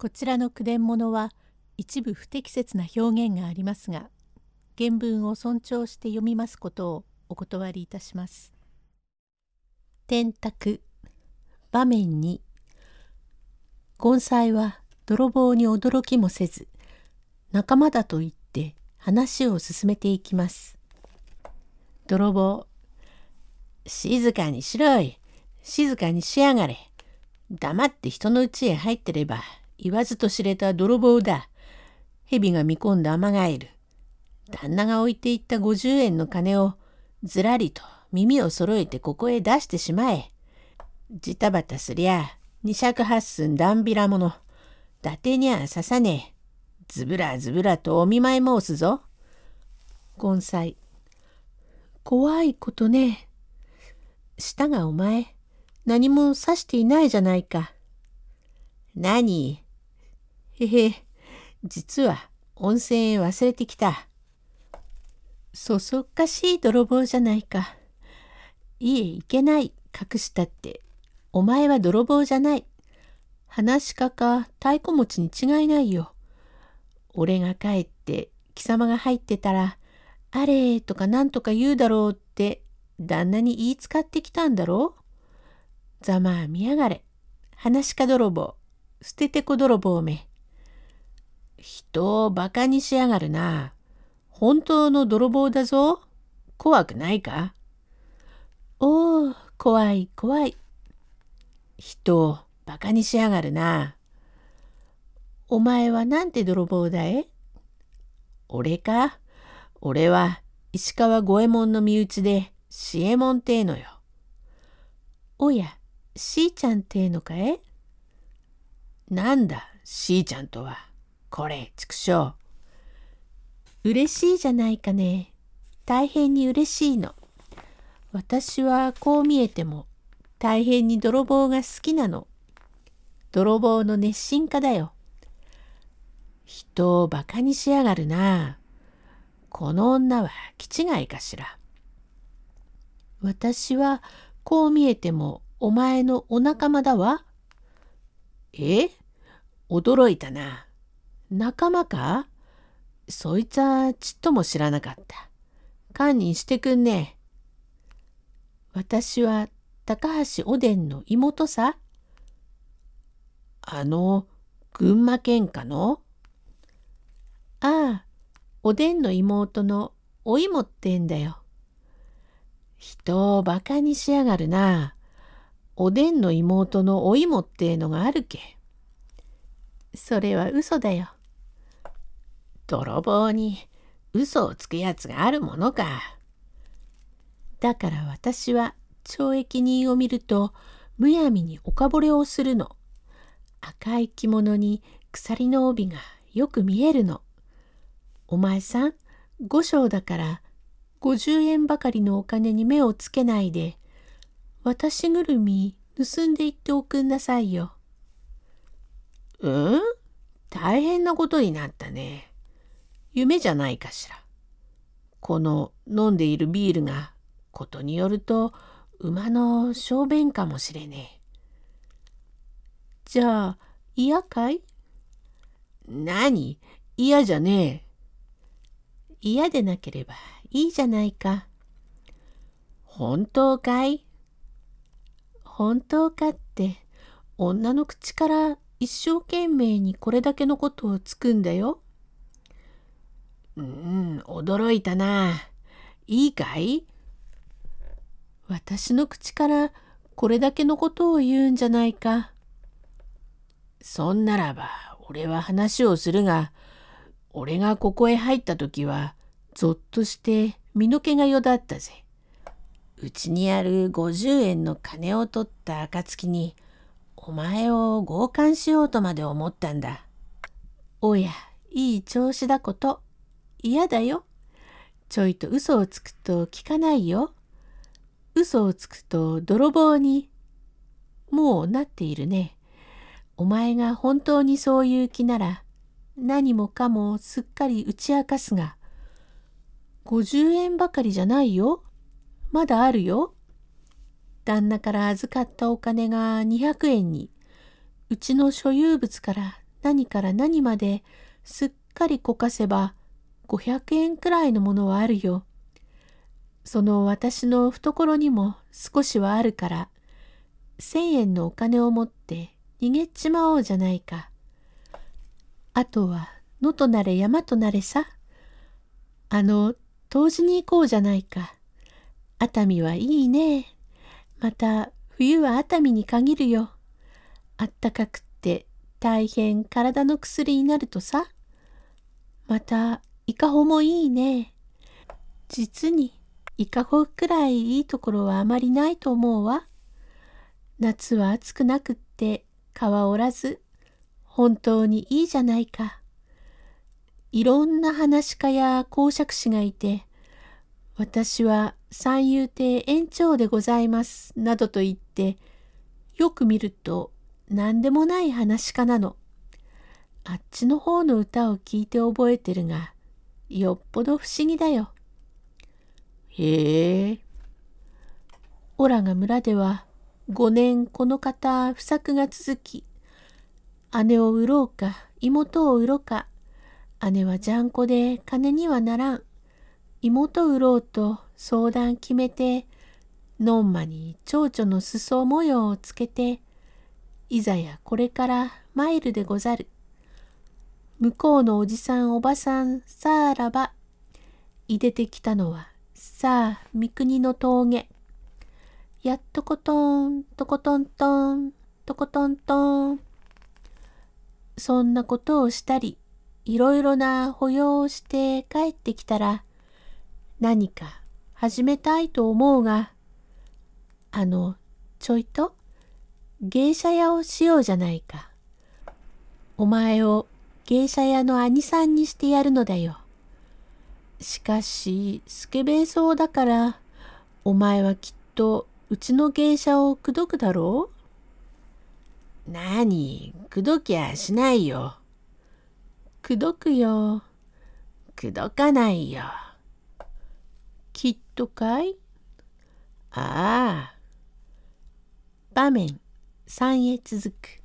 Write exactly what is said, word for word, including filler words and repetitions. こちらの句伝物は一部不適切な表現がありますが、原文を尊重して読みますことをお断りいたします。天卓場面に、権斎は泥棒に驚きもせず、仲間だと言って話を進めていきます。泥棒、静かにしろい、静かにしやがれ。黙って人の家へ入ってれば、言わずと知れた泥棒だ。蛇が見込んだアマガエル。旦那が置いていったごじゅうえんの金をずらりと耳をそろえてここへ出してしまえ。ジタバタすりゃ二尺八寸断びらもの。伊達にゃ刺さねえ。ずぶらずぶらとお見舞い申すぞ。権斎、怖いことね。舌がお前、何も刺していないじゃないか。何？へへ、実は温泉へ忘れてきた。そそっかしい泥棒じゃないか。いえ、いけない、隠したって。お前は泥棒じゃない。話し家か太鼓持ちに違いないよ。俺が帰って貴様が入ってたら、あれとかなんとか言うだろうって旦那に言いつかってきたんだろう。ざまあ見やがれ。話し家泥棒、捨ててこ泥棒め。人をバカにしやがるな。本当の泥棒だぞ。怖くないか？おお、怖い怖い。人をバカにしやがるな。お前はなんて泥棒だい？俺か？俺は石川五右衛門の身内で四右衛門ってえのよ。おや、しーちゃんってえのかえ？なんだ、しーちゃんとは。これ、畜生。うれしいじゃないかね。大変にうれしいの。私はこう見えても大変に泥棒が好きなの。泥棒の熱心家だよ。人をバカにしやがるな。この女は気違いかしら。私はこう見えてもお前のお仲間だわ。え？驚いたな。仲間か？そいつはちっとも知らなかった。堪忍してくんねえ。私は高橋おでんの妹さ。あの、群馬県下の？ああ、おでんの妹のお芋ってんだよ。人をバカにしやがるな。おでんの妹のお芋ってのがあるけ。それは嘘だよ。泥棒に嘘をつくやつがあるものか。だから私は懲役人を見るとむやみにおかぼれをするの。赤い着物に鎖の帯がよく見えるの。お前さん、五章だからごじゅうえんばかりのお金に目をつけないで、私ぐるみ盗んでいっておくんなさいよ。うん？大変なことになったね。夢じゃないかしら。この飲んでいるビールがことによると馬の小便かもしれねえ。じゃあ嫌かい？何？嫌じゃねえ。嫌でなければいいじゃないか。本当かい？本当かって女の口から一生懸命にこれだけのことをつくんだよ。うん、驚いたな。いいかい？私の口からこれだけのことを言うんじゃないか。そんならば、俺は話をするが、俺がここへ入ったときは、ぞっとして身の毛がよだったぜ。うちにあるごじゅうえんの金を取った暁に、お前を強姦しようとまで思ったんだ。おや、いい調子だこと。嫌だよ。ちょいと嘘をつくと聞かないよ。嘘をつくと泥棒に。もうなっているね。お前が本当にそういう気なら、何もかもすっかり打ち明かすが、ごじゅうえんばかりじゃないよ。まだあるよ。旦那から預かったお金がにひゃくえんに、うちの所有物から何から何まですっかりこかせばごひゃくえんくらいのものはあるよ。その私の懐にも少しはあるから、千円のお金を持って逃げちまおうじゃないか。あとは野となれ山となれさ。あの、湯治に行こうじゃないか。熱海はいいね。また冬は熱海に限るよ。あったかくって大変体の薬になるとさ。また伊香保もいいね。実に伊香保くらいいいところはあまりないと思うわ。夏は暑くなくって川おらず、本当にいいじゃないか。いろんな話し家や講釈師がいて、私は三遊亭園長でございますなどと言って、よく見ると何でもない話し家なの。あっちの方の歌を聞いて覚えてるが、よっぽど不思議だよ。へえ。オラが村ではごねんこの方不作が続き、姉を売ろうか妹を売ろうか、姉はじゃんこで金にはならん、妹を売ろうと相談決めて、のんまに蝶々の裾模様をつけて、いざやこれからマイルでござる。向こうのおじさんおばさんさあらば、いでてきたのはさあ、三国の峠。やっとことん、とことんとん、とことんとん。そんなことをしたり、いろいろな保養をして帰ってきたら、何か始めたいと思うが、あの、ちょいと、芸者屋をしようじゃないか。お前を芸者屋の兄さんにしてやるのだよ。しかし、スケベそうだから、お前はきっとうちの芸者を口説くだろう？なに、口説きゃしないよ。口説くよ。口説かないよ。きっとかい？ああ。場面さんへ続く。